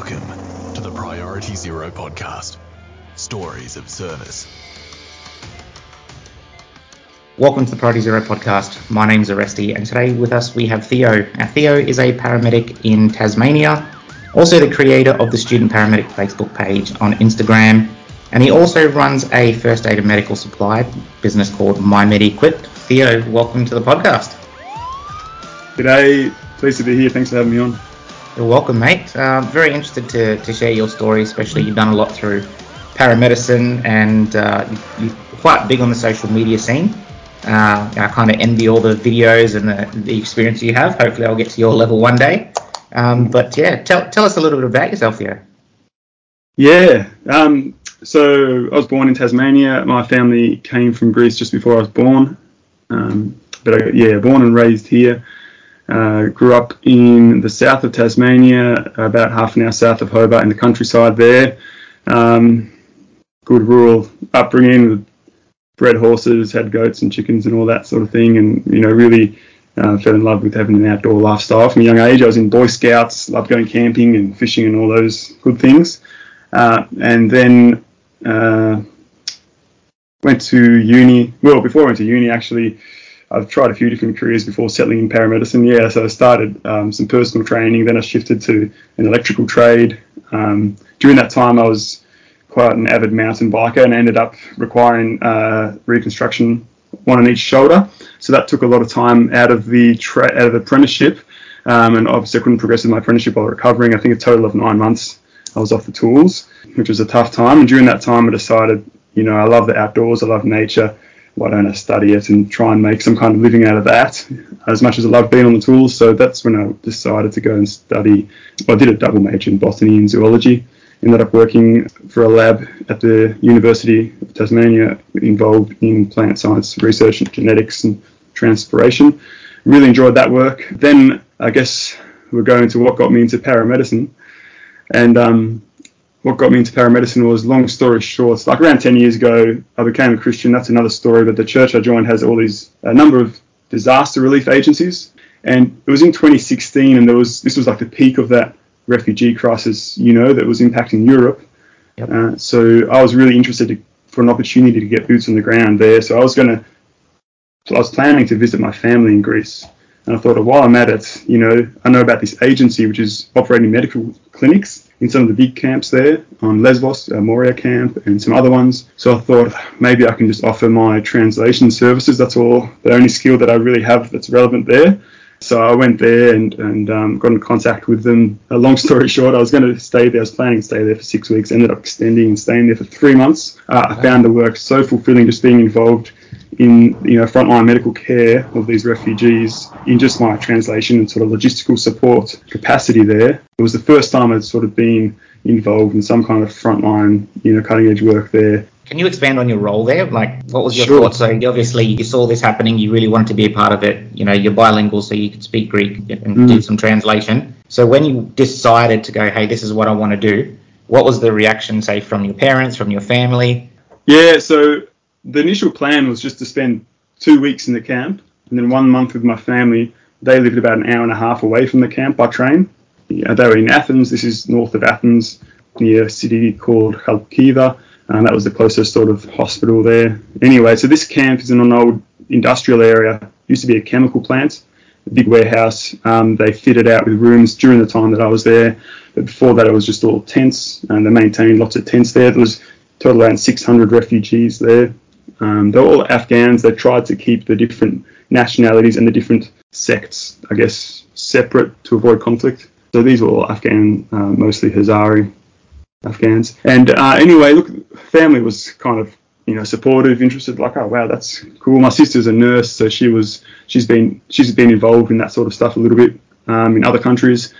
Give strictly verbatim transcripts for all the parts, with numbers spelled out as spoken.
Welcome to the Priority Zero Podcast. Stories of service. Welcome to the Priority Zero Podcast. My name's Oresti, and today with us we have Theo. Now, Theo is a paramedic in Tasmania, also the creator of the Student Paramedic Facebook page on Instagram, and he also runs a first aid and medical supply business called MyMedEquip. Theo, welcome to the podcast. G'day. Pleased to be here. Thanks for having me on. You're welcome, mate. Uh, very interested to, to share your story, especially you've done a lot through paramedicine and uh, you're quite big on the social media scene. Uh, I kind of envy all the videos and the, the experience you have. Hopefully I'll get to your level one day. Um, but yeah, tell tell us a little bit about yourself, Theo. Yeah. Um, so I was born in Tasmania. My family came from Greece just before I was born. Um, but I, yeah, born and raised here. Uh, grew up in the south of Tasmania, about half an hour south of Hobart, in the countryside there. Um, good rural upbringing, bred horses, had goats and chickens and all that sort of thing, and you know really uh, fell in love with having an outdoor lifestyle. From a young age I was in Boy Scouts, loved going camping and fishing and all those good things. Uh, and then uh, went to uni, well before I went to uni actually, I've tried a few different careers before settling in paramedicine. Yeah, so I started um, some personal training, then I shifted to an electrical trade. Um, during that time, I was quite an avid mountain biker and ended up requiring uh, reconstruction, one on each shoulder. So that took a lot of time out of the tra- out of the apprenticeship, um, and obviously I couldn't progress with my apprenticeship while recovering. I think a total of nine months I was off the tools, which was a tough time. And during that time, I decided, you know, I love the outdoors, I love nature. Why don't I study it and try and make some kind of living out of that, as much as I love being on the tools? So that's when I decided to go and study. I did a double major in botany and zoology. Ended up working for a lab at the University of Tasmania involved in plant science research and genetics and transpiration. Really enjoyed that work. Then I guess we're going to what got me into paramedicine. And um, what got me into paramedicine was, long story short, like around ten years ago, I became a Christian. That's another story, but the church I joined has all these, a number of disaster relief agencies. And it was in twenty sixteen, and there was this was like the peak of that refugee crisis, you know, that was impacting Europe. Yep. Uh, so I was really interested to, for an opportunity to get boots on the ground there. So I was going to, so I was planning to visit my family in Greece. And I thought, oh, while I'm at it, you know, I know about this agency which is operating medical clinics in some of the big camps there on Lesbos, uh, Moria camp, and some other ones. So I thought maybe I can just offer my translation services. That's all, the only skill that I really have that's relevant there. So I went there and, and um, got in contact with them. Uh, long story short, I was going to stay there. I was planning to stay there for six weeks, ended up extending and staying there for three months. Uh, I found the work so fulfilling, just being involved in, you know, frontline medical care of these refugees in just my translation and sort of logistical support capacity there. It was the first time I'd sort of been involved in some kind of frontline, you know, cutting edge work there. Can you expand on your role there? Like, what was your sure. thought? So obviously you saw this happening, you really wanted to be a part of it. You know, you're bilingual, so you could speak Greek and mm. do some translation. So when you decided to go, hey, this is what I want to do, what was the reaction, say, from your parents, from your family? Yeah, so the initial plan was just to spend two weeks in the camp and then one month with my family. They lived about an hour and a half away from the camp by train. Yeah, they were in Athens. This is north of Athens, near a city called Chalkida. Um, that was the closest sort of hospital there. Anyway, so this camp is in an old industrial area. It used to be a chemical plant, a big warehouse. Um, they fitted out with rooms during the time that I was there. But before that, it was just all tents, and they maintained lots of tents there. There was total around six hundred refugees there. Um, they're all Afghans. They tried to keep the different nationalities and the different sects, I guess, separate to avoid conflict. So these were all Afghan, uh, mostly Hazari Afghans. And uh, anyway, look, family was kind of, you know, supportive, interested, like, oh, wow, that's cool. My sister's a nurse, so she was, she's been, she's been involved in that sort of stuff a little bit um, in other countries.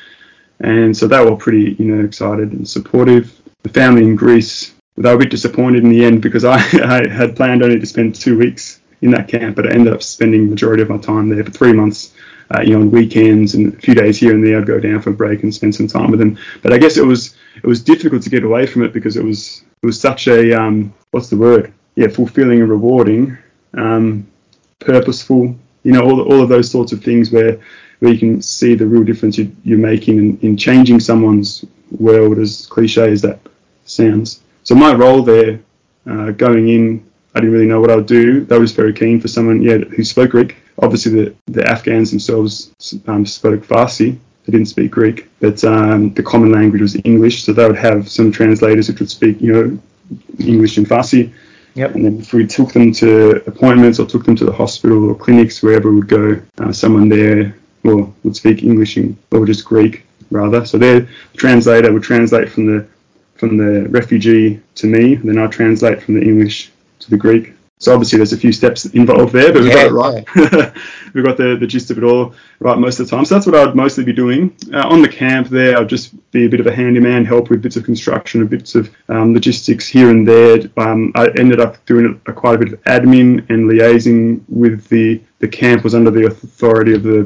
And so they were all pretty, you know, excited and supportive. The family in Greece, they were a bit disappointed in the end because I, I had planned only to spend two weeks in that camp, but I ended up spending the majority of my time there for three months, uh, you know, on weekends and a few days here and there. I'd go down for a break and spend some time with them. But I guess it was it was difficult to get away from it because it was it was such a um, what's the word? Yeah, fulfilling and rewarding, um, purposeful. You know, all all of those sorts of things where where you can see the real difference you, you're making in, in changing someone's world, as cliche as that sounds. So my role there, uh, going in, I didn't really know what I would do. They were just very keen for someone yeah, who spoke Greek. Obviously, the, the Afghans themselves um, spoke Farsi. They didn't speak Greek, but um, the common language was English. So they would have some translators which would speak, you know, English and Farsi. Yep. And then if we took them to appointments or took them to the hospital or clinics, wherever we would go, uh, someone there well, would speak English and, or just Greek rather. So their translator would translate from the from the refugee to me, and then I translate from the English to the Greek. So obviously there's a few steps involved there, but we yeah, got it right. Yeah. We got the, the gist of it all right most of the time. So that's what I would mostly be doing. Uh, on the camp there, I'd just be a bit of a handyman, help with bits of construction, bits of um, logistics here and there. Um, I ended up doing a, quite a bit of admin and liaising with the, the camp was under the authority of the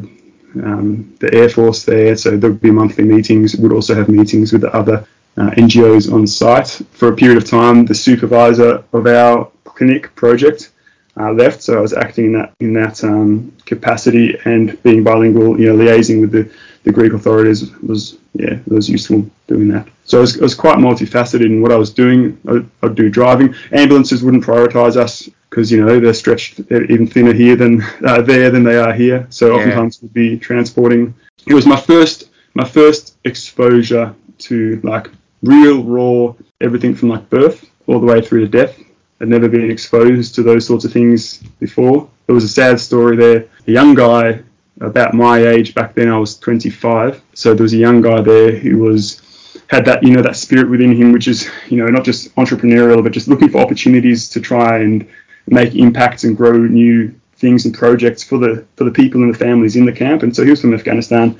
um, the Air Force there. So there would be monthly meetings. We'd also have meetings with the other uh, N G Os on site. For a period of time, the supervisor of our clinic project uh, left, so I was acting in that in that um, capacity, and being bilingual, you know, liaising with the, the Greek authorities was yeah it was useful doing that. So I was, I was quite multifaceted in what I was doing. I'd, I'd do driving. Ambulances wouldn't prioritise us because you know they're stretched even thinner here than uh, there than they are here. So yeah. Oftentimes we'd be transporting. It was my first my first exposure to like real raw everything from like birth all the way through to death. I'd never been exposed to those sorts of things before. There was a sad story there. A young guy about my age back then, I was twenty-five. So there was a young guy there who was had that, you know, that spirit within him, which is, you know, not just entrepreneurial, but just looking for opportunities to try and make impacts and grow new things and projects for the for the people and the families in the camp. And so he was from Afghanistan.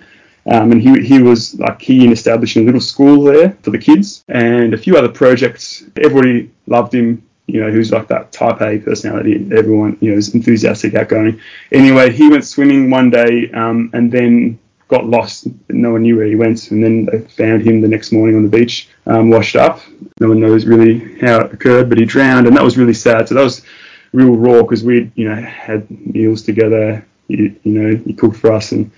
Um, and he he was like key in establishing a little school there for the kids and a few other projects. Everybody loved him. You know, who's like that type A personality. Everyone, you know, is enthusiastic, outgoing. Anyway, he went swimming one day um, and then got lost. No one knew where he went. And then they found him the next morning on the beach, um, washed up. No one knows really how it occurred, but he drowned. And that was really sad. So that was real raw because we, you know, had meals together. You, you know, he cooked for us. And,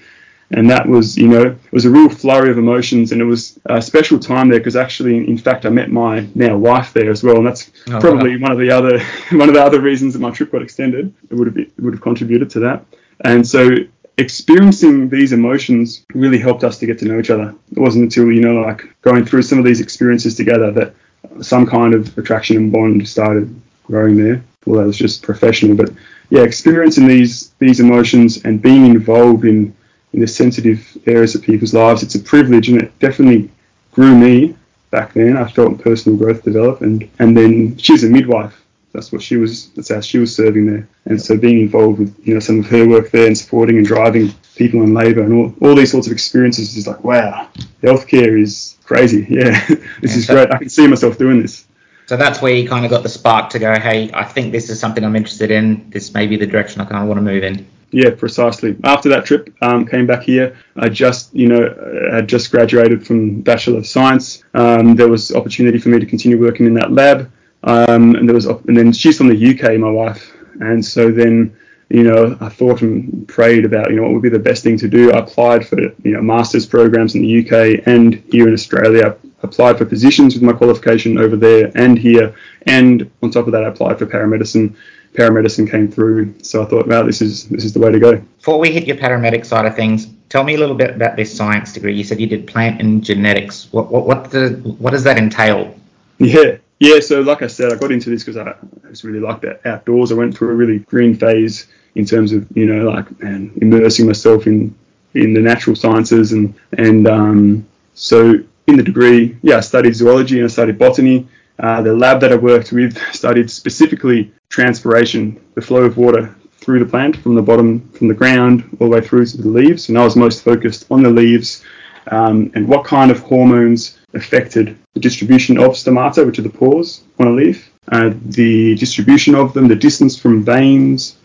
and that was, you know, it was a real flurry of emotions, and it was a special time there because actually, in fact, I met my now wife there as well, and that's oh, probably wow. one of the other one of the other reasons that my trip got extended. It would have been, it would have contributed to that, and so experiencing these emotions really helped us to get to know each other. It wasn't until you know, like going through some of these experiences together that some kind of attraction and bond started growing there. Well, that was just professional, but yeah, experiencing these these emotions and being involved in. in the sensitive areas of people's lives. It's a privilege, and it definitely grew me back then. I felt personal growth develop, and, and then she's a midwife. That's what she was, that's how she was serving there. And so being involved with, you know, some of her work there and supporting and driving people on labour and all, all these sorts of experiences is like, wow, healthcare is crazy. Yeah, this yeah, is so great. I can see myself doing this. So that's where you kind of got the spark to go, hey, I think this is something I'm interested in. This may be the direction I kind of want to move in. Yeah, precisely. After that trip, um, came back here. I just, you know, I had just graduated from Bachelor of Science. Um, there was opportunity for me to continue working in that lab, um, and there was, and then she's from the U K, my wife, and so then, you know, I thought and prayed about, you know, what would be the best thing to do. I applied for, you know, master's programs in the U K and here in Australia. I applied for positions with my qualification over there and here, and on top of that, I applied for paramedicine. Paramedicine came through, so I thought, wow, this is this is the way to go. Before we hit your paramedic side of things, tell me a little bit about this science degree. You said you did plant and genetics. What what what, the, what does that entail? Yeah, yeah. So like I said, I got into this because I just really liked the outdoors. I went through a really green phase in terms of, you know, like man, immersing myself in in the natural sciences, and and um, so in the degree, yeah, I studied zoology and I studied botany. Uh, the lab that I worked with studied specifically transpiration, the flow of water through the plant from the bottom, from the ground, all the way through to the leaves. And I was most focused on the leaves um, and what kind of hormones affected the distribution of stomata, which are the pores on a leaf, uh, the distribution of them, the distance from veins,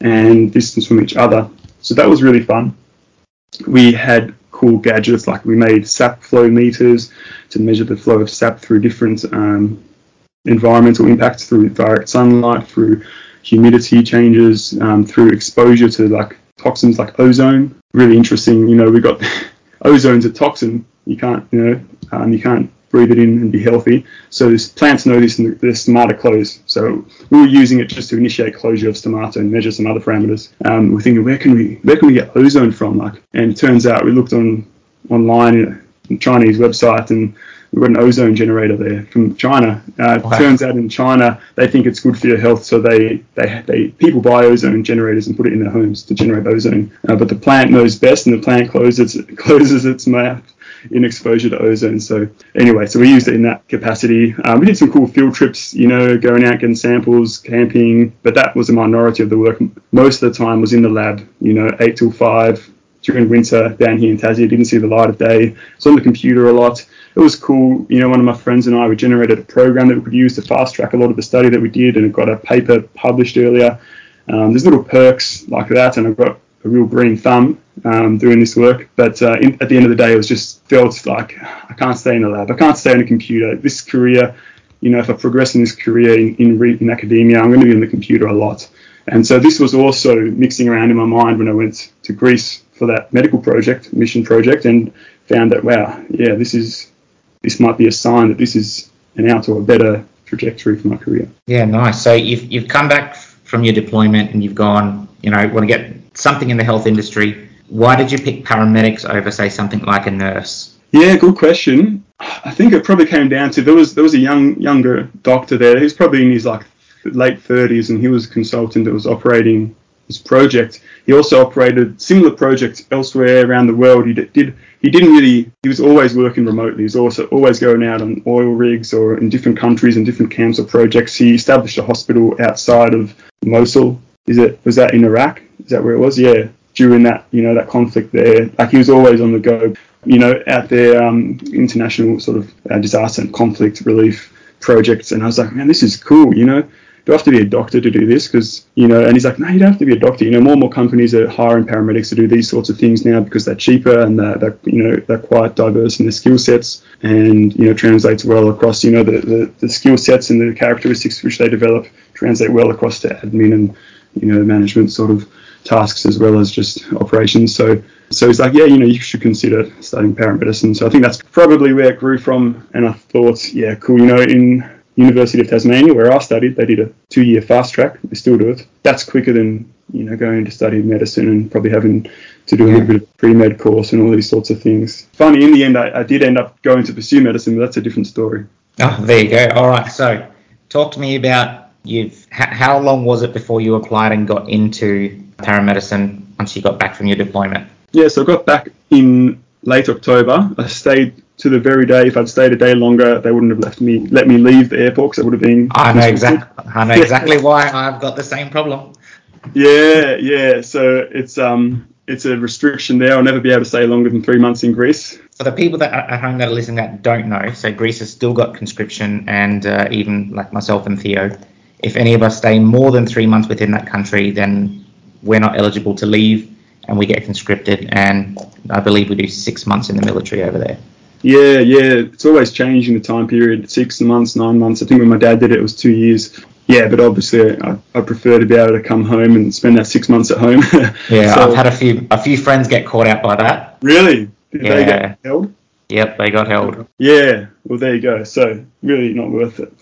and distance from each other. So that was really fun. We had cool gadgets, like we made sap flow meters to measure the flow of sap through different um, environmental impacts, through direct sunlight, through humidity changes, um, through exposure to like toxins like ozone, really interesting. You know, we got ozone's a toxin. You can't, you know, um, you can't breathe it in and be healthy. So plants know this, and the stomata close. So we were using it just to initiate closure of stomata and measure some other parameters. Um, we're thinking, where can we, where can we get ozone from? Like, and it turns out we looked on online, uh, Chinese website, and we've got an ozone generator there from China. Uh, wow. It turns out in China, they think it's good for your health, so they, they, they people buy ozone generators and put it in their homes to generate ozone. Uh, but the plant knows best, and the plant closes closes its mouth in exposure to ozone. So anyway, so we used it in that capacity. Um, we did some cool field trips, you know, going out, getting samples, camping, but that was a minority of the work. Most of the time was in the lab, you know, eight till five during winter down here in Tassie. Didn't see the light of day. It's on the computer a lot. It was cool. You know, one of my friends and I, we generated a program that we could use to fast track a lot of the study that we did, and it got a paper published earlier. Um, there's little perks like that, and I've got a real green thumb um, doing this work. But uh, in, at the end of the day, it was just felt like I can't stay in the lab. I can't stay in a computer. This career, you know, if I progress in this career in, in, re- in academia, I'm going to be in the computer a lot. And so this was also mixing around in my mind when I went to Greece for that medical project, mission project, and found that, wow, yeah, this is this might be a sign that this is an out or a better trajectory for my career. Yeah, nice. So you've, you've come back from your deployment and you've gone, you know, want to get something in the health industry. Why did you pick paramedics over, say, something like a nurse? Yeah, good question. I think it probably came down to there was there was a young younger doctor there. He was probably in his like late thirties, and he was a consultant that was operating this project. He also operated similar projects elsewhere around the world. He did. He didn't really. He was always working remotely. He was also always going out on oil rigs or in different countries and different camps or projects. He established a hospital outside of Mosul. Is it was that in Iraq? Is that where it was? Yeah, during that you know that conflict there. Like he was always on the go. You know, out there, um, international sort of uh, disaster and conflict relief projects. And I was like, man, this is cool. You know. Do I have to be a doctor to do this? Because, you know, and he's like, no, you don't have to be a doctor. You know, more and more companies are hiring paramedics to do these sorts of things now because they're cheaper and they're, they're you know, they're quite diverse in their skill sets and, you know, translates well across, you know, the, the, the skill sets and the characteristics which they develop translate well across to admin and, you know, management sort of tasks as well as just operations. So, so he's like, yeah, you know, you should consider studying paramedicine. So I think that's probably where it grew from. And I thought, yeah, cool, you know, in University of Tasmania, where I studied, they did a two-year fast track. They still do it. That's quicker than, you know, going to study medicine and probably having to do a little bit of pre-med course and all these sorts of things. Funny, in the end, I, I did end up going to pursue medicine, but that's a different story. Oh, there you go. All right. So talk to me about you've. H- how long was it before you applied and got into paramedicine once you got back from your deployment? Yeah, so I got back in late October. I stayed to the very day. If I'd stayed a day longer, they wouldn't have left me let me leave the airport because it would have been. I know exactly. I know exactly why I've got the same problem. Yeah, yeah. So it's um it's a restriction there. I'll never be able to stay longer than three months in Greece. For the people that are at home that are listening that don't know, so Greece has still got conscription, and uh, even like myself and Theo, if any of us stay more than three months within that country, then we're not eligible to leave, and we get conscripted. And I believe we do six months in the military over there. Yeah, yeah, it's always changing the time period, six months, nine months. I think when my dad did it, it was two years. Yeah, but obviously I, I prefer to be able to come home and spend that six months at home. Yeah, so, I've had a few a few friends get caught out by that. Really? Did yeah. They get held? Yep, they got held. Yeah, well, there you go. So really not worth it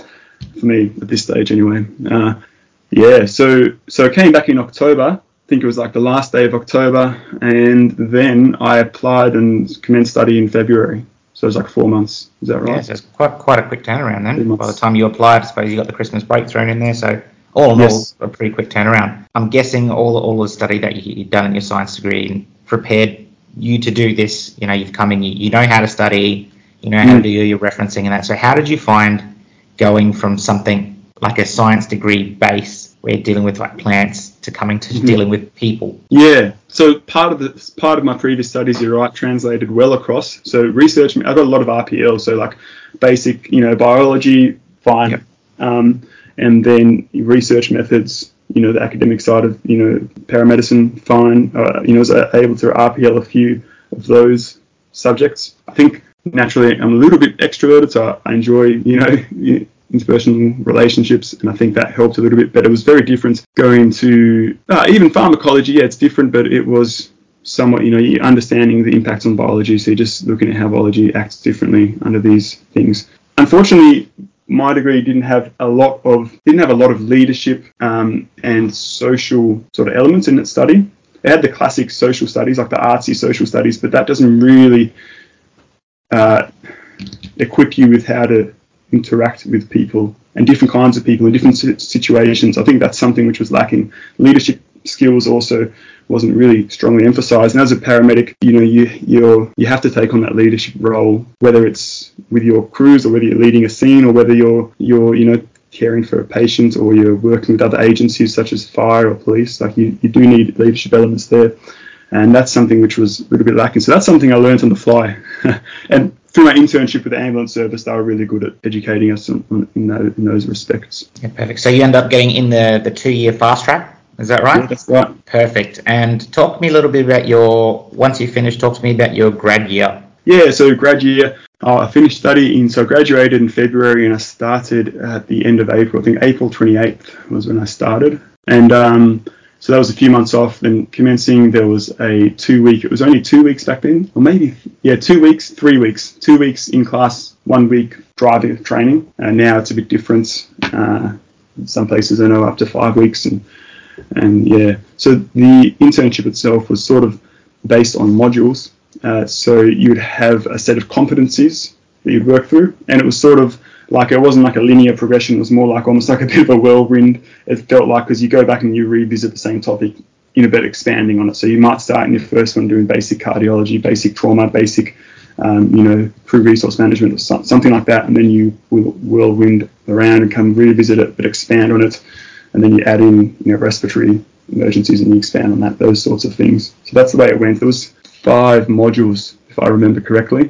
for me at this stage anyway. Uh, yeah, so, so I came back in October. I think it was like the last day of October. And then I applied and commenced study in February. So it was like four months. Is that right? Yeah, so it's quite quite a quick turnaround then. By the time you applied, I suppose you got the Christmas break thrown in there. So all in yes. all, a pretty quick turnaround. I'm guessing all all the study that you, you've done in your science degree prepared you to do this. You know, you've come in, you, you know how to study, you know how mm. to do your referencing and that. So how did you find going from something like a science degree base where you're dealing with like plants to coming to mm. dealing with people? Yeah. So part of the part of my previous studies, you're right, translated well across. So research, I got a lot of R P L, so like basic, you know, biology, fine, yep. um, and then research methods, you know, the academic side of, you know, paramedicine, fine. Uh, you know, I was able to R P L a few of those subjects. I think naturally I'm a little bit extroverted, so I enjoy, you know, interpersonal relationships, and I think that helped a little bit, but it was very different going to uh, even pharmacology. Yeah, it's different, but it was somewhat, you know, you're understanding the impacts on biology, so you're just looking at how biology acts differently under these things. Unfortunately, my degree didn't have a lot of didn't have a lot of leadership um, and social sort of elements in its study. It had the classic social studies, like the artsy social studies, but that doesn't really uh, equip you with how to interact with people and different kinds of people in different situations. I think that's something which was lacking. Leadership skills also wasn't really strongly emphasized, and as a paramedic, you know, you you're you have to take on that leadership role, whether it's with your crews or whether you're leading a scene or whether you're you're you know caring for a patient or you're working with other agencies such as fire or police. Like you, you do need leadership elements there, and that's something which was a little bit lacking. So that's something I learned on the fly. And through my internship with the ambulance service, they were really good at educating us in, in, those, in those respects. Yeah, perfect. So you end up getting in the the two-year fast track. Is that right? Yeah, that's right. Perfect. And talk to me a little bit about your, once you finish, talk to me about your grad year. Yeah, so grad year, uh, I finished studying, so I graduated in February and I started at the end of April. I think April twenty-eighth was when I started. And um, so that was a few months off. Then commencing, there was a two-week, it was only two weeks back then, or maybe, yeah, two weeks, three weeks, two weeks in class, one week driving training. And now it's a bit different. Uh, in some places I know up to five weeks and And yeah, so the internship itself was sort of based on modules. Uh, so you'd have a set of competencies that you'd work through. And it was sort of like, it wasn't like a linear progression. It was more like almost like a bit of a whirlwind. It felt like, because you go back and you revisit the same topic, you know, but expanding on it. So you might start in your first one doing basic cardiology, basic trauma, basic, um, you know, crew resource management or so, something like that. And then you will whirlwind around and come revisit it, but expand on it. And then you add in, you know, respiratory emergencies and you expand on that, those sorts of things. So that's the way it went. There was five modules, if I remember correctly.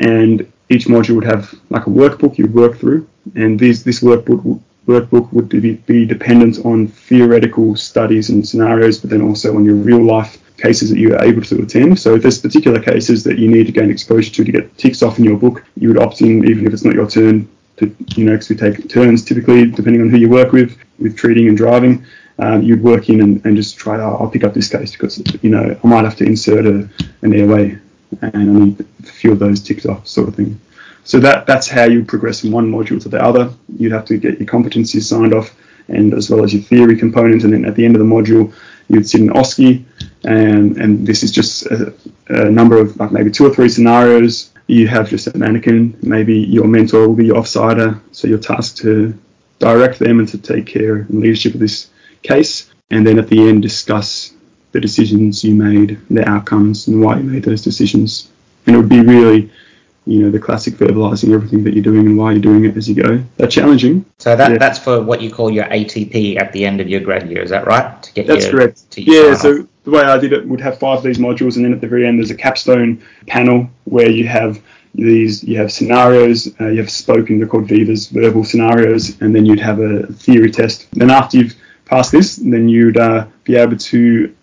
And each module would have like a workbook you'd work through. And these, this workbook workbook would be, be dependent on theoretical studies and scenarios, but then also on your real life cases that you were able to attend. So if there's particular cases that you need to gain exposure to to get ticks off in your book, you would opt in even if it's not your turn. To, you know, because we take turns typically, depending on who you work with, with treating and driving, um, you'd work in and, and just try to, oh, I'll pick up this case because, you know, I might have to insert a, an airway and I need a few of those ticked off, sort of thing. So that that's how you progress from one module to the other. You'd have to get your competencies signed off and as well as your theory component, and then at the end of the module, you'd sit in OSCE, and, and this is just a, a number of like maybe two or three scenarios. You have just a mannequin, maybe your mentor will be your offsider, so you're tasked to direct them and to take care and leadership of this case, and then at the end discuss the decisions you made, the outcomes and why you made those decisions. And it would be really, you know, the classic verbalizing everything that you're doing and why you're doing it as you go. That's challenging. So that, yeah. That's for what you call your A T P at the end of your grad year, is that right? To get that's your, correct. To your yeah, so... Off. The way I did it would have five of these modules, and then at the very end there's a capstone panel where you have these, you have scenarios, uh, you have spoken, they're called vivas, verbal scenarios, and then you'd have a theory test. Then after you've passed this, then you'd uh, be able to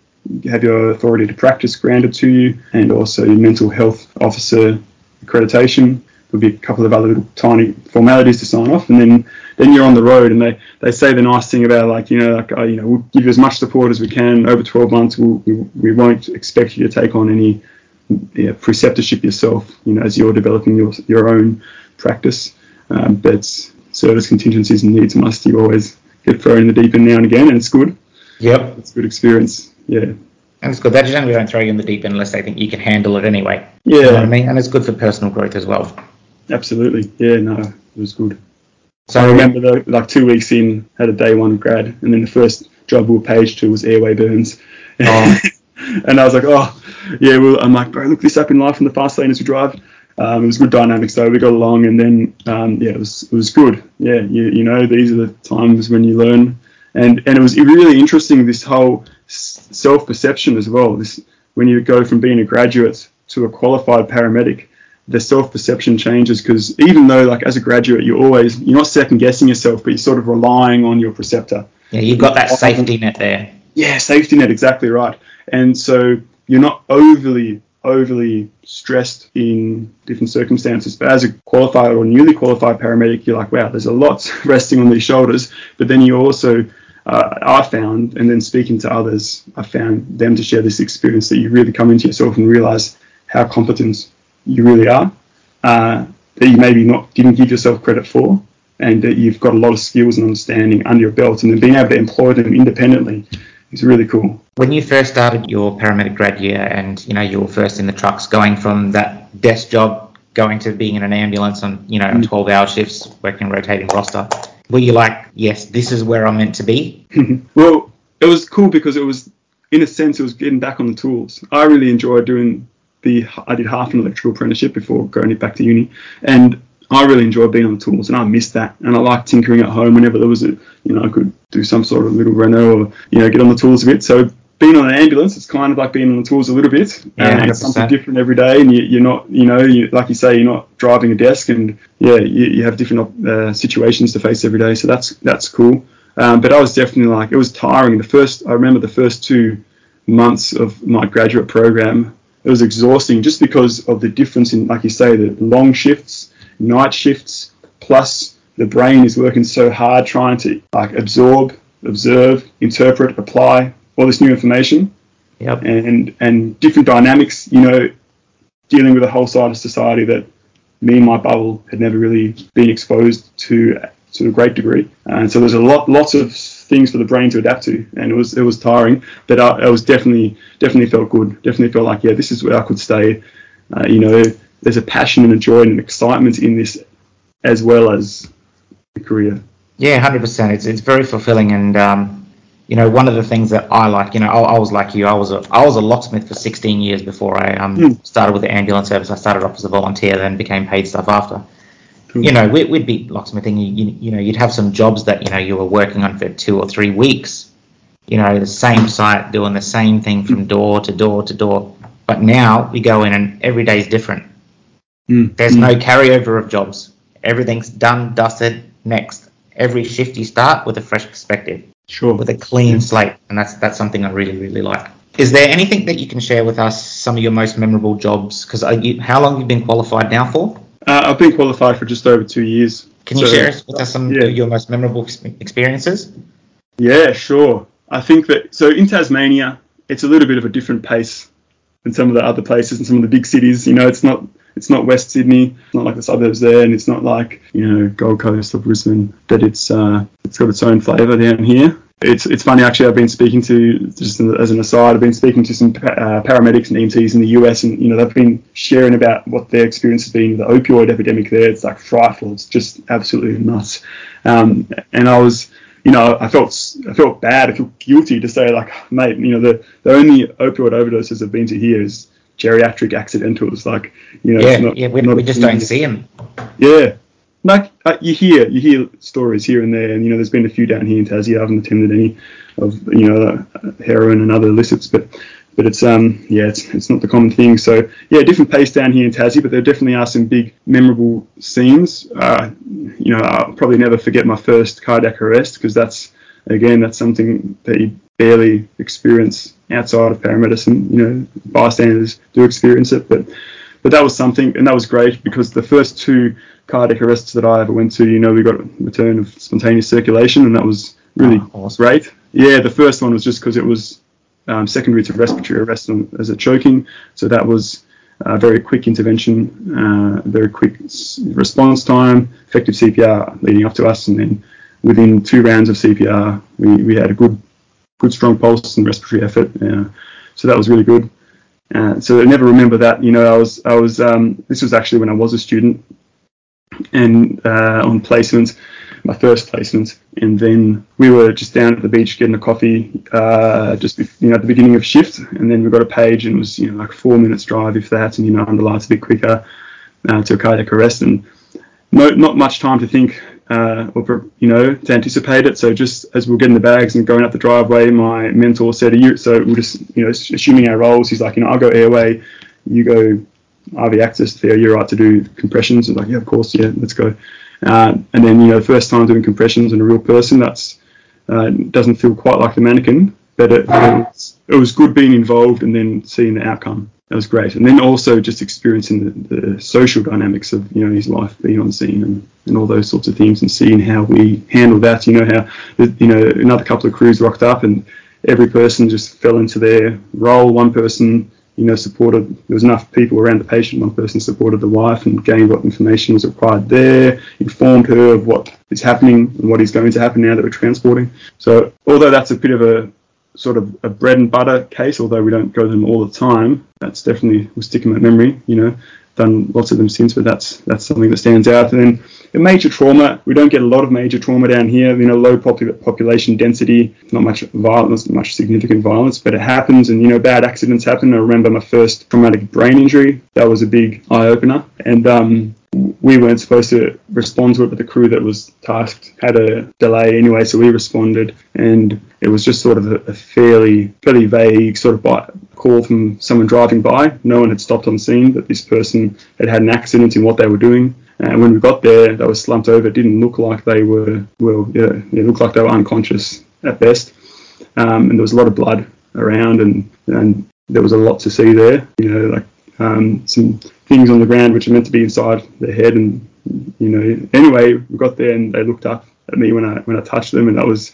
have your authority to practice granted to you, and also your mental health officer accreditation. There'll be a couple of other little tiny formalities to sign off, and then, then you're on the road. And they, they say the nice thing about, like, you know, like, oh, you know, we'll give you as much support as we can over twelve months. We'll, we we won't expect you to take on any yeah, preceptorship yourself, you know, as you're developing your your own practice. Um, but service contingencies and needs must. You always get thrown in the deep end now and again, and it's good. Yep, it's a good experience. Yeah. And it's good. They generally don't throw you in the deep end unless they think you can handle it anyway. Yeah. You know what I mean? And it's good for personal growth as well. Absolutely. Yeah, no, it was good. So I remember, though, like two weeks in, had a day one grad, and then the first job we were paged to was airway burns. Oh. And I was like, oh, yeah, well, I'm like, bro, look this up in life in the fast lane as we drive. Um, it was good dynamics, though. We got along, and then, um, yeah, it was it was good. Yeah, you you know, these are the times when you learn. And, and it was really interesting, this whole self-perception as well. This, when you go from being a graduate to a qualified paramedic, the self-perception changes, because even though, like, as a graduate, you're always, you're not second-guessing yourself, but you're sort of relying on your preceptor. Yeah, you've got that safety net there. Yeah, safety net, exactly right. And so you're not overly, overly stressed in different circumstances. But as a qualified or newly qualified paramedic, you're like, wow, there's a lot resting on these shoulders. But then you also uh, I found, and then speaking to others, I found them to share this experience that you really come into yourself and realise how competent you really are, uh, that you maybe not didn't give yourself credit for, and that you've got a lot of skills and understanding under your belt, and then being able to employ them independently is really cool. When you first started your paramedic grad year and, you know, you were first in the trucks going from that desk job, going to being in an ambulance on, you know, mm. twelve-hour shifts, working rotating roster, were you like, yes, this is where I'm meant to be? Well, it was cool because it was, in a sense, it was getting back on the tools. I really enjoyed doing the, I did half an electrical apprenticeship before going back to uni, and I really enjoyed being on the tools, and I missed that. And I liked tinkering at home whenever there was a, you know, I could do some sort of little reno or, you know, get on the tools a bit. So being on an ambulance, it's kind of like being on the tools a little bit. Yeah, and it's something different every day, and you, you're not, you know, you, like you say, you're not driving a desk, and yeah, you, you have different uh, situations to face every day. So that's that's cool. Um, but I was definitely like, it was tiring. The first, I remember the first two months of my graduate program, it was exhausting just because of the difference in, like you say, the long shifts, night shifts, plus the brain is working so hard trying to like absorb, observe, interpret, apply all this new information. Yep. and and different dynamics, you know, dealing with a whole side of society that me and my bubble had never really been exposed to to a great degree. And so there's a lot lots of things for the brain to adapt to, and it was it was tiring, but I, I was definitely definitely felt good, definitely felt like, yeah, this is where I could stay. Uh, you know, there's a passion and a joy and an excitement in this as well as a career. Yeah, one hundred percent. It's it's very fulfilling. And, um, you know, one of the things that I like, you know, I, I was like you. I was a, I was a locksmith for sixteen years before I um, mm. started with the ambulance service. I started off as a volunteer, then became paid staff after. Cool. You know, we, we'd be locksmithing. You, you, you know, you'd have some jobs that, you know, you were working on for two or three weeks. You know, the same site, doing the same thing from mm. door to door to door. But now we go in and every day is different. Mm. There's mm. no carryover of jobs. Everything's done, dusted, next. Every shift you start with a fresh perspective, sure, with a clean mm. slate, and that's that's something I really, really like. Is there anything that you can share with us, some of your most memorable jobs? Because how long have you been qualified now for? Uh, I've been qualified for just over two years. Can so, you share with us some yeah. of your most memorable experiences? Yeah, sure. I think that, so in Tasmania, it's a little bit of a different pace than some of the other places and some of the big cities. You know, it's not... It's not West Sydney, it's not like the suburbs there, and it's not like, you know, Gold Coast or Brisbane, that it's uh, it's got its own flavour down here. It's it's funny, actually, I've been speaking to, just as an aside, I've been speaking to some uh, paramedics and E M Ts in the U S, and, you know, they've been sharing about what their experience has been with the opioid epidemic there. It's like frightful, it's just absolutely nuts. Um, and I was... You know, I felt I felt bad, I felt guilty to say, like, mate, you know, the, the only opioid overdoses I've been to here is geriatric accidentals, like, you know. Yeah, it's not, yeah we, not we just don't see them. Yeah. Like, uh, you hear you hear stories here and there, and, you know, there's been a few down here in Tassie. I haven't attended any of, you know, uh, heroin and other illicits, but but it's, um yeah, it's it's not the common thing. So, yeah, different pace down here in Tassie, but there definitely are some big, memorable scenes. Uh, you know, I'll probably never forget my first cardiac arrest, because that's, again, that's something that you barely experience outside of paramedicine. You know, bystanders do experience it, but but that was something, and that was great, because the first two cardiac arrests that I ever went to, you know, we got a return of spontaneous circulation, and that was really oh, awesome. Great. Yeah, the first one was just because it was um, secondary to respiratory arrest as a choking, so that was a very quick intervention, uh, very quick response time, effective C P R leading up to us, and then within two rounds of C P R, we, we had a good, good strong pulse and respiratory effort. Yeah. So that was really good. Uh, so I never remember that. You know, I was, I was. Um, this was actually when I was a student, and uh, on placement, my first placement, and then we were just down at the beach getting a coffee, uh, just be- you know, at the beginning of shift, and then we got a page, and it was, you know, like four minutes drive, if that, and, you know, underlight's a bit quicker uh, to a cardiac arrest, and no, not much time to think. Uh, or, you know, to anticipate it. So just as we were getting the bags and going up the driveway, my mentor said, "Are you?" So we're just, you know, assuming our roles. He's like, "You know, I'll go airway, you go R V access. Theo, you're right to do compressions." I'm like, "Yeah, of course, yeah, let's go." Uh, and then, you know, first time doing compressions in a real person, that's uh, doesn't feel quite like the mannequin, but it, it, was, it was good being involved and then seeing the outcome. that was great. And then also just experiencing the, the social dynamics of, you know, his life being on scene and, and all those sorts of things, and seeing how we handle that. You know, how, you know, another couple of crews rocked up and every person just fell into their role. One person, you know, supported, there was enough people around the patient, one person supported the wife and gained what information was required there, informed her of what is happening and what is going to happen now that we're transporting. So although that's a bit of a sort of a bread and butter case, although we don't go to them all the time, that's definitely will stick in my memory, you know, done lots of them since, but that's that's something that stands out. And then the major trauma, we don't get a lot of major trauma down here, you know, low popul- population density, not much violence, not much significant violence, but it happens, and, you know, bad accidents happen. I remember my first traumatic brain injury, that was a big eye-opener, and um, we weren't supposed to respond to it, but the crew that was tasked had a delay anyway, so we responded, and it was just sort of a, a fairly, fairly vague sort of bite. Call from someone driving by. No one had stopped on scene, but this person had had an accident in what they were doing. And when we got there, they were slumped over. It didn't look like they were, well, yeah, it looked like they were unconscious at best. Um, and there was a lot of blood around, and, and there was a lot to see there. You know, like um, some things on the ground which are meant to be inside their head. And, you know, anyway, we got there and they looked up at me when I when I touched them, and that was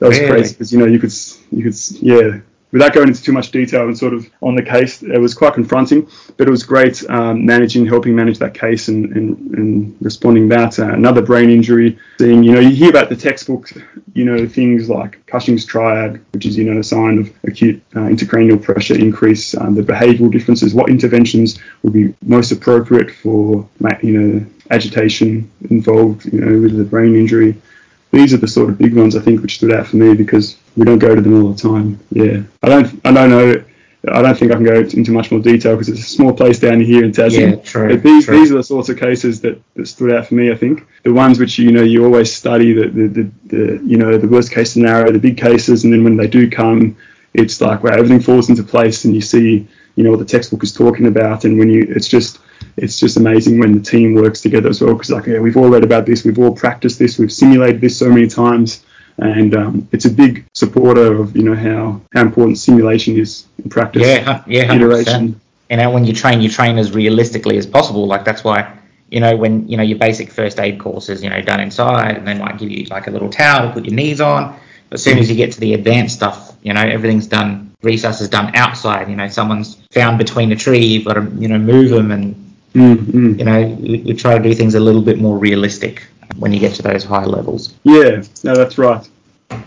that was really crazy, because, you know, you could you could yeah. Without going into too much detail and sort of on the case, it was quite confronting, but it was great um, managing, helping manage that case and, and, and responding to that. Uh, another brain injury thing, you know, you hear about the textbook, you know, things like Cushing's triad, which is, you know, a sign of acute uh, intracranial pressure increase, um, the behavioural differences, what interventions would be most appropriate for, you know, agitation involved, you know, with the brain injury. These are the sort of big ones, I think, which stood out for me, because we don't go to them all the time. Yeah, I don't. I don't know. I don't think I can go into much more detail, because it's a small place down here in Tasmania. Yeah, true. But these, true. These are the sorts of cases that, that stood out for me, I think. The ones which, you know, you always study, the the, the the you know the worst case scenario, the big cases, and then when they do come, it's like, wow, everything falls into place, and you see, you know, what the textbook is talking about, and when you, it's just. It's just amazing when the team works together as well, because, like, yeah, we've all read about this, we've all practiced this, we've simulated this so many times, and um, it's a big supporter of, you know, how, how important simulation is in practice. Yeah, yeah, iteration. You know, when you train, you train as realistically as possible. Like, that's why, you know, when, you know, your basic first aid course is, you know, done inside, and they might give you like a little towel to put your knees on. But as soon as you get to the advanced stuff, you know, everything's done, resusc is done outside. You know, someone's found between a tree, you've got to, you know, move them and. Mm-hmm. You know, we, we try to do things a little bit more realistic when you get to those high levels. Yeah, no, that's right.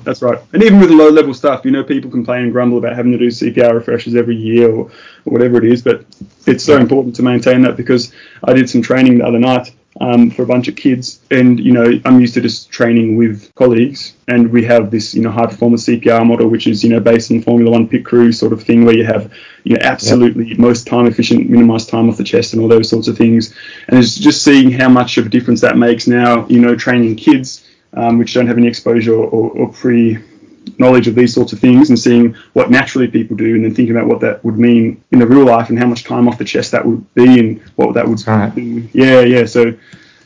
That's right. And even with low level stuff, you know, people complain and grumble about having to do C P R refreshers every year or, or whatever it is, but it's so important to maintain that, because I did some training the other night um, for a bunch of kids, and, you know, I'm used to just training with colleagues, and we have this, you know, high performance C P R model, which is, you know, based on Formula One pit crew sort of thing, where you have, you know, absolutely yep. most time efficient, minimised time off the chest and all those sorts of things. And it's just seeing how much of a difference that makes now, you know, training kids um, which don't have any exposure or, or pre knowledge of these sorts of things, and seeing what naturally people do, and then thinking about what that would mean in the real life and how much time off the chest that would be and what that would right. be. Yeah, yeah. So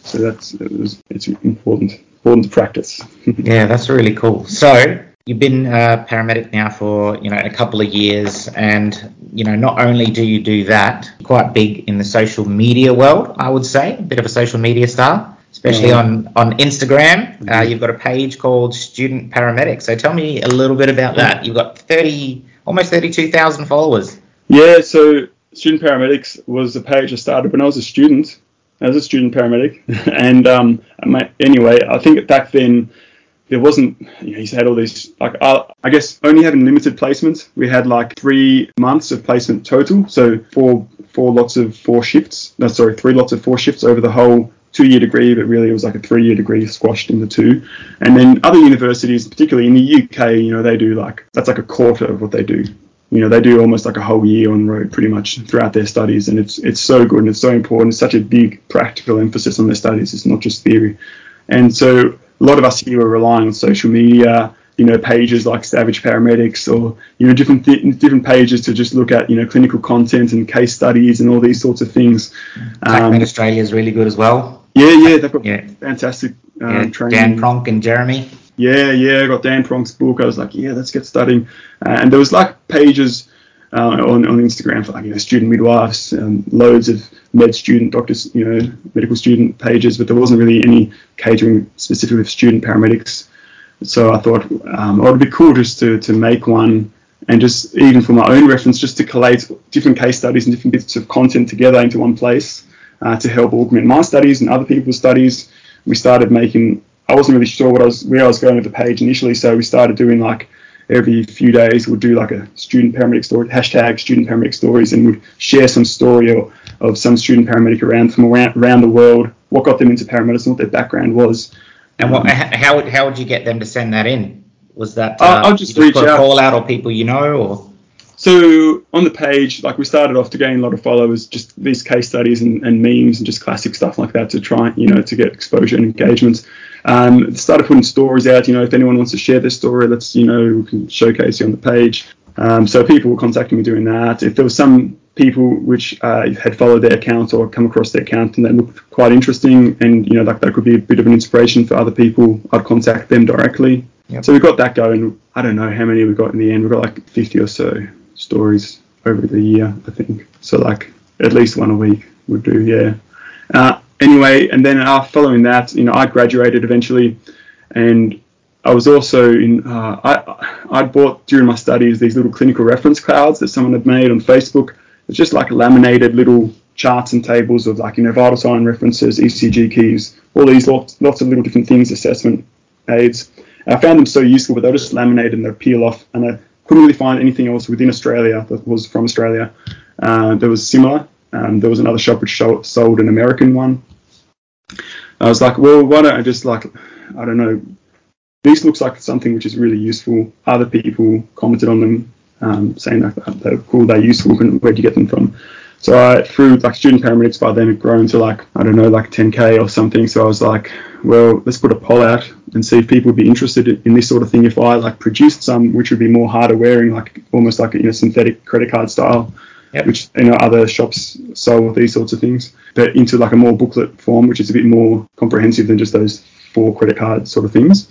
so that's it was, it's important. Important to practice. Yeah, that's really cool. So you've been a paramedic now for, you know, a couple of years, and, you know, not only do you do that, quite big in the social media world, I would say, a bit of a social media star, especially yeah. on, on Instagram. Mm-hmm. Uh, you've got a page called Student Paramedic. So tell me a little bit about that. You've got thirty, almost thirty-two thousand followers. Yeah, so Student Paramedics was a page I started when I was a student. As a student paramedic, and um, my, anyway, I think back then there wasn't, you know, you had all these, like, uh, I guess only having limited placements. We had like three months of placement total, so four four lots of four shifts. No, sorry, three lots of four shifts over the whole two-year degree, but really it was like a three-year degree squashed in the two. And then other universities, particularly in the U K, you know, they do like that's like a quarter of what they do. You know, they do almost like a whole year on the road pretty much throughout their studies, and it's it's so good and it's so important. It's such a big practical emphasis on their studies. It's not just theory. And so a lot of us here are relying on social media, you know, pages like Savage Paramedics, or, you know, different th- different pages to just look at, you know, clinical content and case studies and all these sorts of things. Um, Australia is really good as well. Yeah, yeah, they've got yeah. fantastic um, yeah, training. Dan Pronk and Jeremy. Yeah, yeah, I got Dan Pronk's book. I was like, yeah, let's get studying. Uh, and there was like pages uh, on, on Instagram for, like, you know, student midwives, um, loads of med student doctors, you know, medical student pages, but there wasn't really any catering specifically with student paramedics. So I thought um, oh, it would be cool just to, to make one, and just even for my own reference, just to collate different case studies and different bits of content together into one place uh, to help augment my studies and other people's studies. We started making, I wasn't really sure what I was, where I was going with the page initially, so we started doing, like, every few days we'll do like a student paramedic story, hashtag student paramedic stories, and we'd share some story of, of some student paramedic around from around, around the world, what got them into paramedicine, what their background was. And what, how would how would you get them to send that in? Was that uh, I'll just, you just reach put a out. Call out or people you know, or? So on the page, like, we started off to gain a lot of followers, just these case studies and, and memes and just classic stuff like that to try, you know, to get exposure and engagement. Um, started putting stories out, you know, if anyone wants to share their story, let's, you know, we can showcase you on the page. Um, so people were contacting me doing that. If there were some people which uh, had followed their account or come across their account and that looked quite interesting, and, you know, like, that could be a bit of an inspiration for other people, I'd contact them directly. Yep. So we got that going. I don't know how many we got in the end. We got like fifty or so stories over the year, I think. So, like, at least one a week would do, yeah. Uh, anyway, and then uh, following that, you know, I graduated eventually, and I was also in, uh, I I bought during my studies these little clinical reference cards that someone had made on Facebook. It's just like laminated little charts and tables of, like, you know, vital sign references, E C G keys, all these lots, lots of little different things, assessment aids. And I found them so useful, but they were just laminated and they'd peel off, and I couldn't really find anything else within Australia that was from Australia uh, that was similar. Um, there was another shop which sold an American one. I was like, well, why don't I just, like, I don't know, this looks like something which is really useful. Other people commented on them, Um, saying that they're cool, they're useful, and where'd you get them from? So I, through, like, student paramedics, by then had grown to, like, I don't know, like ten K or something. So I was like, well, let's put a poll out and see if people would be interested in this sort of thing. If I, like, produced some, which would be more harder wearing, like almost like a, you know, synthetic credit card style, yep. which, you know, other shops sold these sorts of things, but into like a more booklet form, which is a bit more comprehensive than just those four credit card sort of things.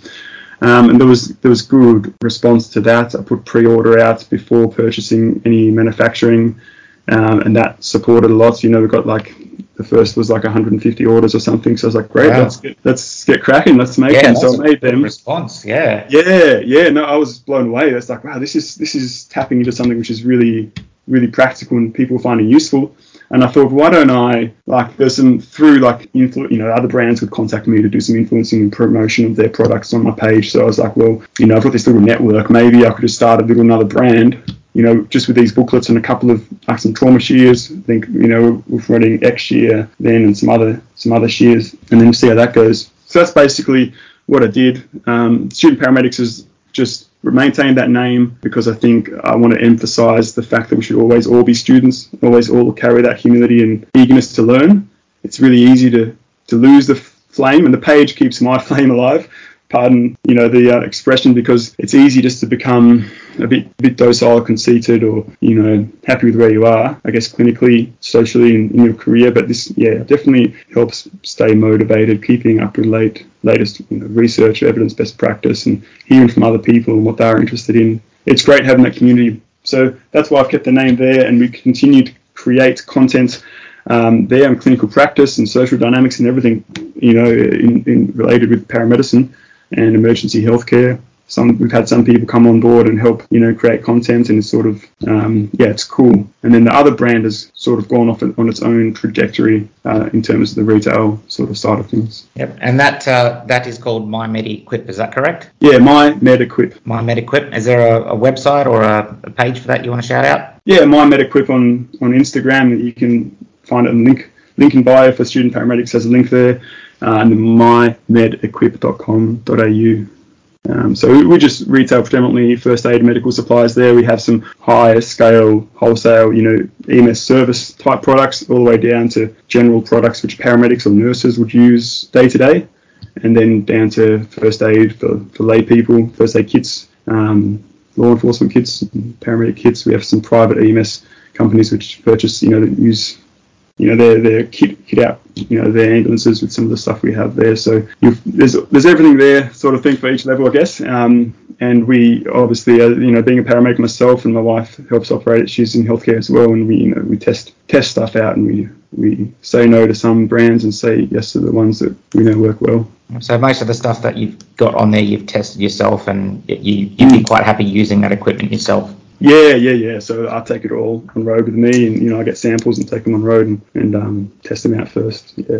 Um, and there was there was good response to that. I put pre-order out before purchasing any manufacturing, um, and that supported a lot. You know, we got, like, the first was like one hundred fifty orders or something. So I was like, great, wow. let's get, let's get cracking, let's make yeah, them. So I made them. Response, yeah, yeah, yeah. No, I was blown away. It's like, wow, this is this is tapping into something which is really really practical and people find it useful. And I thought, why don't I, like, there's some through, like, influ- you know, other brands would contact me to do some influencing and promotion of their products on my page. So I was like, well, you know, I've got this little network. Maybe I could just start a little another brand, you know, just with these booklets and a couple of, like, some trauma shears. I think, you know, we're running X shear then and some other some other shears, and then see how that goes. So that's basically what I did. Um, Student Paramedics is just maintain that name because I think I want to emphasize the fact that we should always all be students, always all carry that humility and eagerness to learn. It's really easy to, to lose the flame, and the page keeps my flame alive. Pardon, you know, the uh, expression, because it's easy just to become a bit a bit docile, conceited, or, you know, happy with where you are, I guess, clinically, socially, in, in your career. But this, yeah, definitely helps stay motivated, keeping up with late, latest you know, research, evidence, best practice, and hearing from other people and what they're interested in. It's great having that community. So that's why I've kept the name there, and we continue to create content um, there on clinical practice and social dynamics and everything, you know, in, in related with paramedicine and emergency healthcare. Some we've had some people come on board and help, you know, create content, and it's sort of, um, yeah, it's cool. And then the other brand has sort of gone off on its own trajectory uh, in terms of the retail sort of side of things. Yep, and that uh, that is called MyMedEquip, is that correct? Yeah, MyMedEquip. MyMedEquip. Is there a, a website or a, a page for that you want to shout out? Yeah, MyMedEquip on, on Instagram. You can find it in link, link in bio for Student Paramedics. There's a link there. Uh, and my med equip dot com dot a u. Um, so we, we just retail predominantly first aid medical supplies there. We have some higher scale wholesale, you know, E M S service type products all the way down to general products which paramedics or nurses would use day to day, and then down to first aid for, for lay people, first aid kits, um, law enforcement kits, paramedic kits. We have some private E M S companies which purchase, you know, that use you know, they're, they're kit, kit out, you know, their ambulances with some of the stuff we have there. So you've, there's there's everything there sort of thing for each level, I guess. Um, and we obviously, uh, you know, being a paramedic myself, and my wife helps operate it, she's in healthcare as well. And we, you know, we test test stuff out, and we, we say no to some brands and say yes to the ones that we know work well. So most of the stuff that you've got on there, you've tested yourself, and you, you'd be quite happy using that equipment yourself. Yeah, yeah, yeah. So I take it all on road with me, and, you know, I get samples and take them on road and, and um, test them out first. Yeah.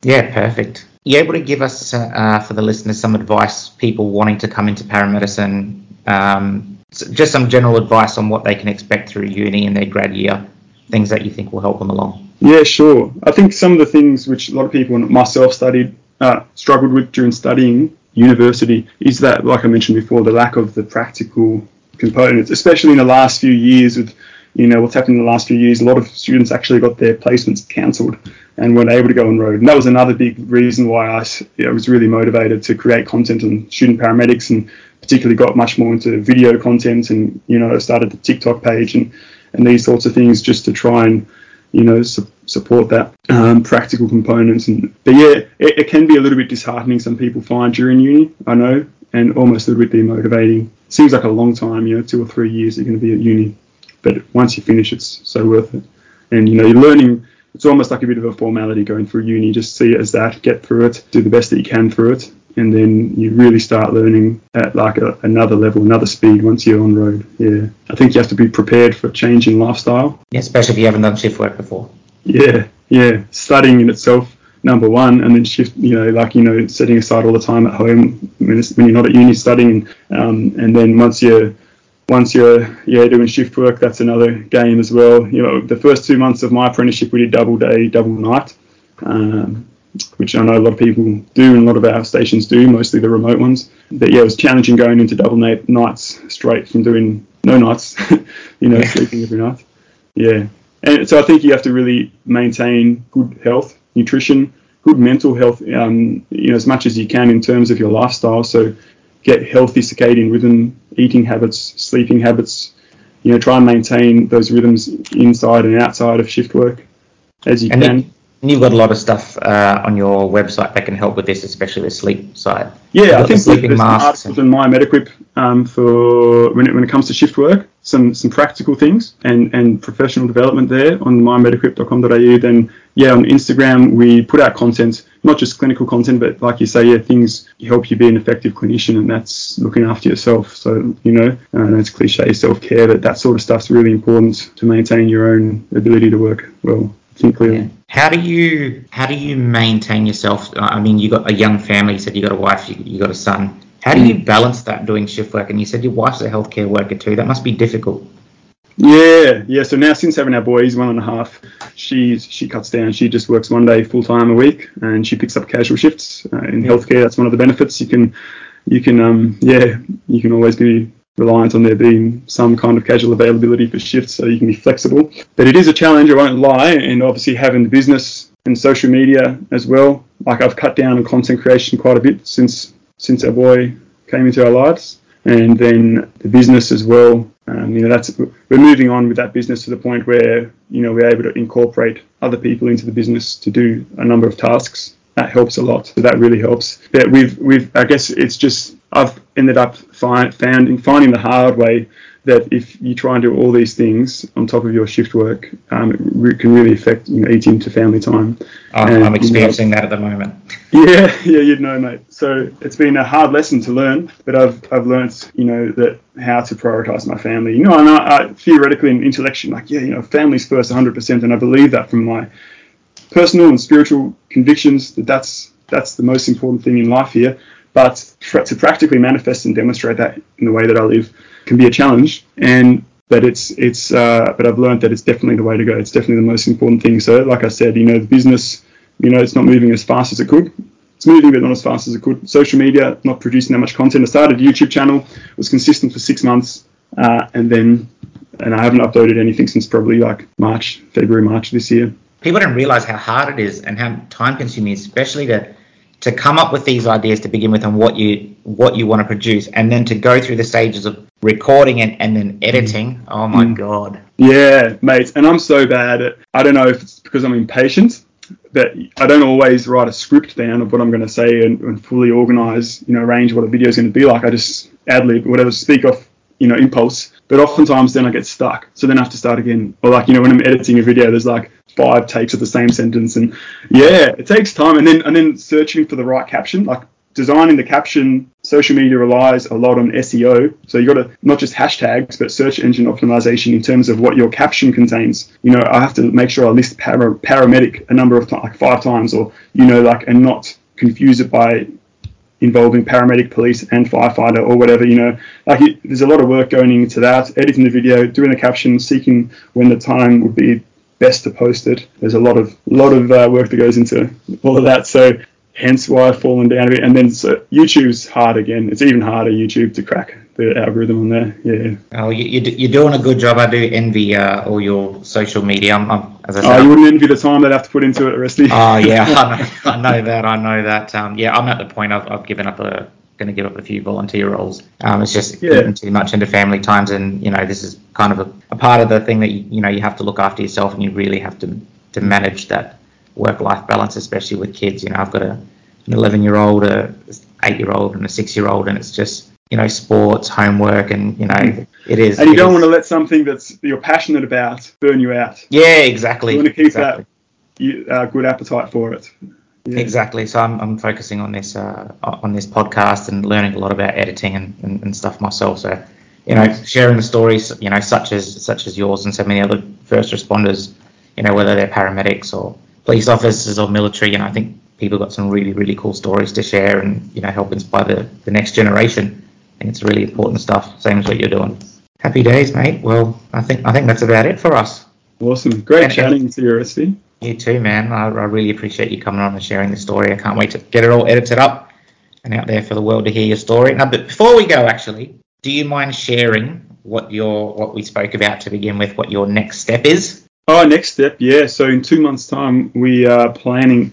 Yeah, perfect. Are you able to give us, uh, for the listeners, some advice, people wanting to come into paramedicine, um, just some general advice on what they can expect through uni in their grad year, things that you think will help them along? Yeah, sure. I think some of the things which a lot of people, and myself, studied, uh, struggled with during studying university is that, like I mentioned before, the lack of the practical components, especially in the last few years with, you know, what's happened in the last few years. A lot of students actually got their placements cancelled and weren't able to go on road. And that was another big reason why I, you know, was really motivated to create content on student paramedics, and particularly got much more into video content, and, you know, started the TikTok page and, and these sorts of things, just to try and, you know, su- support that um, practical components. And but yeah, it, it can be a little bit disheartening, some people find, during uni, I know, and almost a little bit demotivating. Seems like a long time, you know, two or three years you're going to be at uni, but once you finish, it's so worth it. And, you know, you're learning, it's almost like a bit of a formality going through uni. Just see it as that, get through it, do the best that you can through it, and then you really start learning at like a, another level, another speed once you're on road. Yeah, I think you have to be prepared for change in lifestyle. Yeah, especially if you haven't done shift work before. Yeah, yeah, studying in itself, number one, and then shift, you know, like, you know, setting aside all the time at home when, it's, when you're not at uni studying, um, and then once you're, once you're, yeah, doing shift work, that's another game as well. You know, the first two months of my apprenticeship, we did double day, double night, um, which I know a lot of people do, and a lot of our stations do, mostly the remote ones. But yeah, it was challenging going into double na- nights straight from doing no nights, you know, yeah. Sleeping every night. Yeah. And so I think you have to really maintain good health, nutrition, good mental health, um, you know, as much as you can in terms of your lifestyle. So get healthy circadian rhythm, eating habits, sleeping habits, you know, try and maintain those rhythms inside and outside of shift work as you and can. It- And you've got a lot of stuff uh, on your website that can help with this, especially the sleep side. Yeah, I think the there's masks some articles and MyMedEquip um, for when it, when it comes to shift work, some some practical things and, and professional development there on my med equip dot com dot a u. Then, yeah, on Instagram, we put out content, not just clinical content, but like you say, yeah, things help you be an effective clinician, and that's looking after yourself. So, you know, I know it's cliche, self-care, but that sort of stuff's really important to maintain your own ability to work well. Yeah. How do you how do you maintain yourself? I mean, you got a young family. You said you got a wife. You, you got a son. How do you balance that doing shift work? And you said your wife's a healthcare worker too. That must be difficult. Yeah, yeah. So now, since having our boy, he's one and a half, she's she cuts down. She just works one day full time a week, and she picks up casual shifts uh, in healthcare. That's one of the benefits. You can you can um yeah you can always be reliant on there being some kind of casual availability for shifts, so you can be flexible. But it is a challenge, I won't lie, and obviously having the business and social media as well. Like, I've cut down on content creation quite a bit since since our boy came into our lives, and then the business as well. Um, you know, that's we're moving on with that business to the point where, you know, we're able to incorporate other people into the business to do a number of tasks. That helps a lot. So that really helps. But we've we've I guess it's just I've ended up find, found, finding the hard way that if you try and do all these things on top of your shift work, um, it re- can really affect, you know, eating into family time. I'm, and, I'm experiencing you know, that at the moment. Yeah, yeah, you'd know, mate. So it's been a hard lesson to learn, but I've I've learnt, you know, that how to prioritise my family. You know, and I, I, theoretically and intellectually, like, yeah, you know, family's first one hundred percent, and I believe that from my personal and spiritual convictions that that's, that's the most important thing in life here. But to practically manifest and demonstrate that in the way that I live can be a challenge. And but it's it's uh, but I've learned that it's definitely the way to go. It's definitely the most important thing. So like I said, you know, the business, you know, it's not moving as fast as it could. It's moving, but not as fast as it could. Social media, not producing that much content. I started a YouTube channel, was consistent for six months, uh, and then and I haven't uploaded anything since probably like March, February, March this year. People don't realise how hard it is and how time consuming, especially to. to come up with these ideas to begin with, and what you what you want to produce, and then to go through the stages of recording and, and then editing. Oh my mm. God. Yeah, mate. And I'm so bad at, I don't know if it's because I'm impatient, but I don't always write a script down of what I'm going to say and, and fully organize, you know, arrange what a video is going to be like. I just ad lib, whatever, speak off, you know, impulse. But oftentimes then I get stuck. So then I have to start again. Or like, you know, when I'm editing a video, there's like five takes of the same sentence. And yeah, it takes time. And then, and then searching for the right caption, like designing the caption. Social media relies a lot on S E O. So you've got to not just hashtags, but search engine optimization in terms of what your caption contains. You know, I have to make sure I list para, paramedic a number of times, like five times, or, you know, like, and not confuse it by involving paramedic, police, and firefighter, or whatever, you know. Like, it, there's a lot of work going into that, editing the video, doing the caption, seeking when the time would be best to post it. There's a lot of lot of uh, work that goes into all of that, so hence why I've fallen down a bit. And then so YouTube's hard again. It's even harder, YouTube, to crack the algorithm on there. Yeah. Oh, you, you, you're doing a good job. I do envy uh, all your social media. I'm, I'm, as I said, oh, you wouldn't envy the time they'd have to put into it, Oresti. Oh, yeah, I know, I know that. I know that. Um, yeah, I'm at the point I've, I've given up a, going to give up a few volunteer roles. Um, it's just yeah. getting too much into family times, and you know, this is kind of a, a part of the thing that you, you know, you have to look after yourself, and you really have to to manage that work-life balance, especially with kids. You know, I've got a, an eleven-year-old, a eight-year-old, and a six-year-old, and it's just, you know, sports, homework, and, you know, it is. And you don't is. want to let something that's you're passionate about burn you out. Yeah, exactly. You want to keep exactly. that you, uh, good appetite for it. Yeah. Exactly. So I'm I'm focusing on this uh, on this podcast and learning a lot about editing and, and, and stuff myself. So, you know, sharing the stories, you know, such as such as yours and so many other first responders, you know, whether they're paramedics or police officers or military, and I think people got some really, really cool stories to share and, you know, help inspire the, the next generation. And it's really important stuff, same as what you're doing. Happy days, mate. Well, I think I think that's about it for us. Awesome. Great and, chatting and, to you, Oresti. You too, man. I, I really appreciate you coming on and sharing the story. I can't wait to get it all edited up and out there for the world to hear your story. Now, but before we go, actually, do you mind sharing what your what we spoke about to begin with, what your next step is? Oh, next step, yeah. So in two months' time, we are planning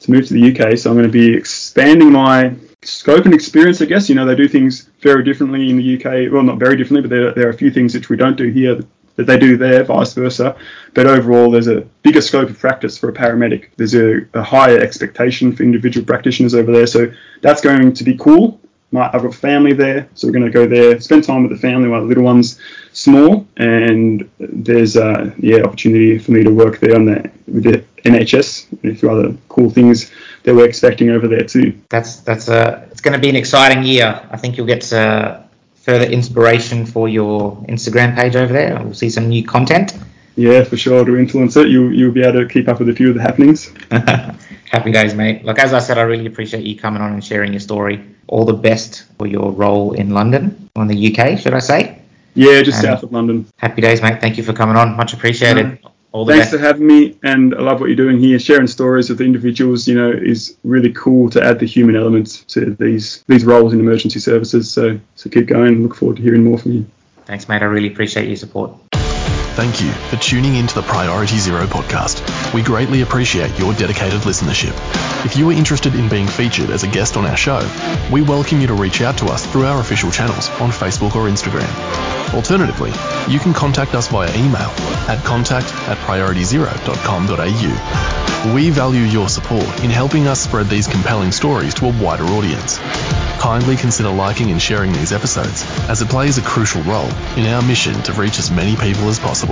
to move to the U K. So I'm going to be expanding my scope and experience, I guess. You know, they do things very differently in the U K. Well, not very differently, but there, there are a few things which we don't do here that they do there, vice versa. But overall, there's a bigger scope of practice for a paramedic. There's a, a higher expectation for individual practitioners over there. So that's going to be cool. My, I've got family there, so we're going to go there, spend time with the family while the little one's small, and there's uh, yeah opportunity for me to work there on the with the N H S and a few other cool things that we're expecting over there too. That's that's a it's going to be an exciting year. I think you'll get uh, further inspiration for your Instagram page over there. We'll see some new content. Yeah, for sure. To influence it, you you'll be able to keep up with a few of the happenings. Happy days, mate. Like, as I said, I really appreciate you coming on and sharing your story. All the best for your role in London, or in the U K, should I say? Yeah, just um, south of London. Happy days, mate. Thank you for coming on. Much appreciated. No. All the Thanks best. for having me, and I love what you're doing here. Sharing stories with individuals, you know, is really cool to add the human element to these these roles in emergency services. So, so keep going. Look forward to hearing more from you. Thanks, mate. I really appreciate your support. Thank you for tuning into the Priority Zero podcast. We greatly appreciate your dedicated listenership. If you are interested in being featured as a guest on our show, we welcome you to reach out to us through our official channels on Facebook or Instagram. Alternatively, you can contact us via email at contact at priority zero dot com dot a u. We value your support in helping us spread these compelling stories to a wider audience. Kindly consider liking and sharing these episodes, as it plays a crucial role in our mission to reach as many people as possible.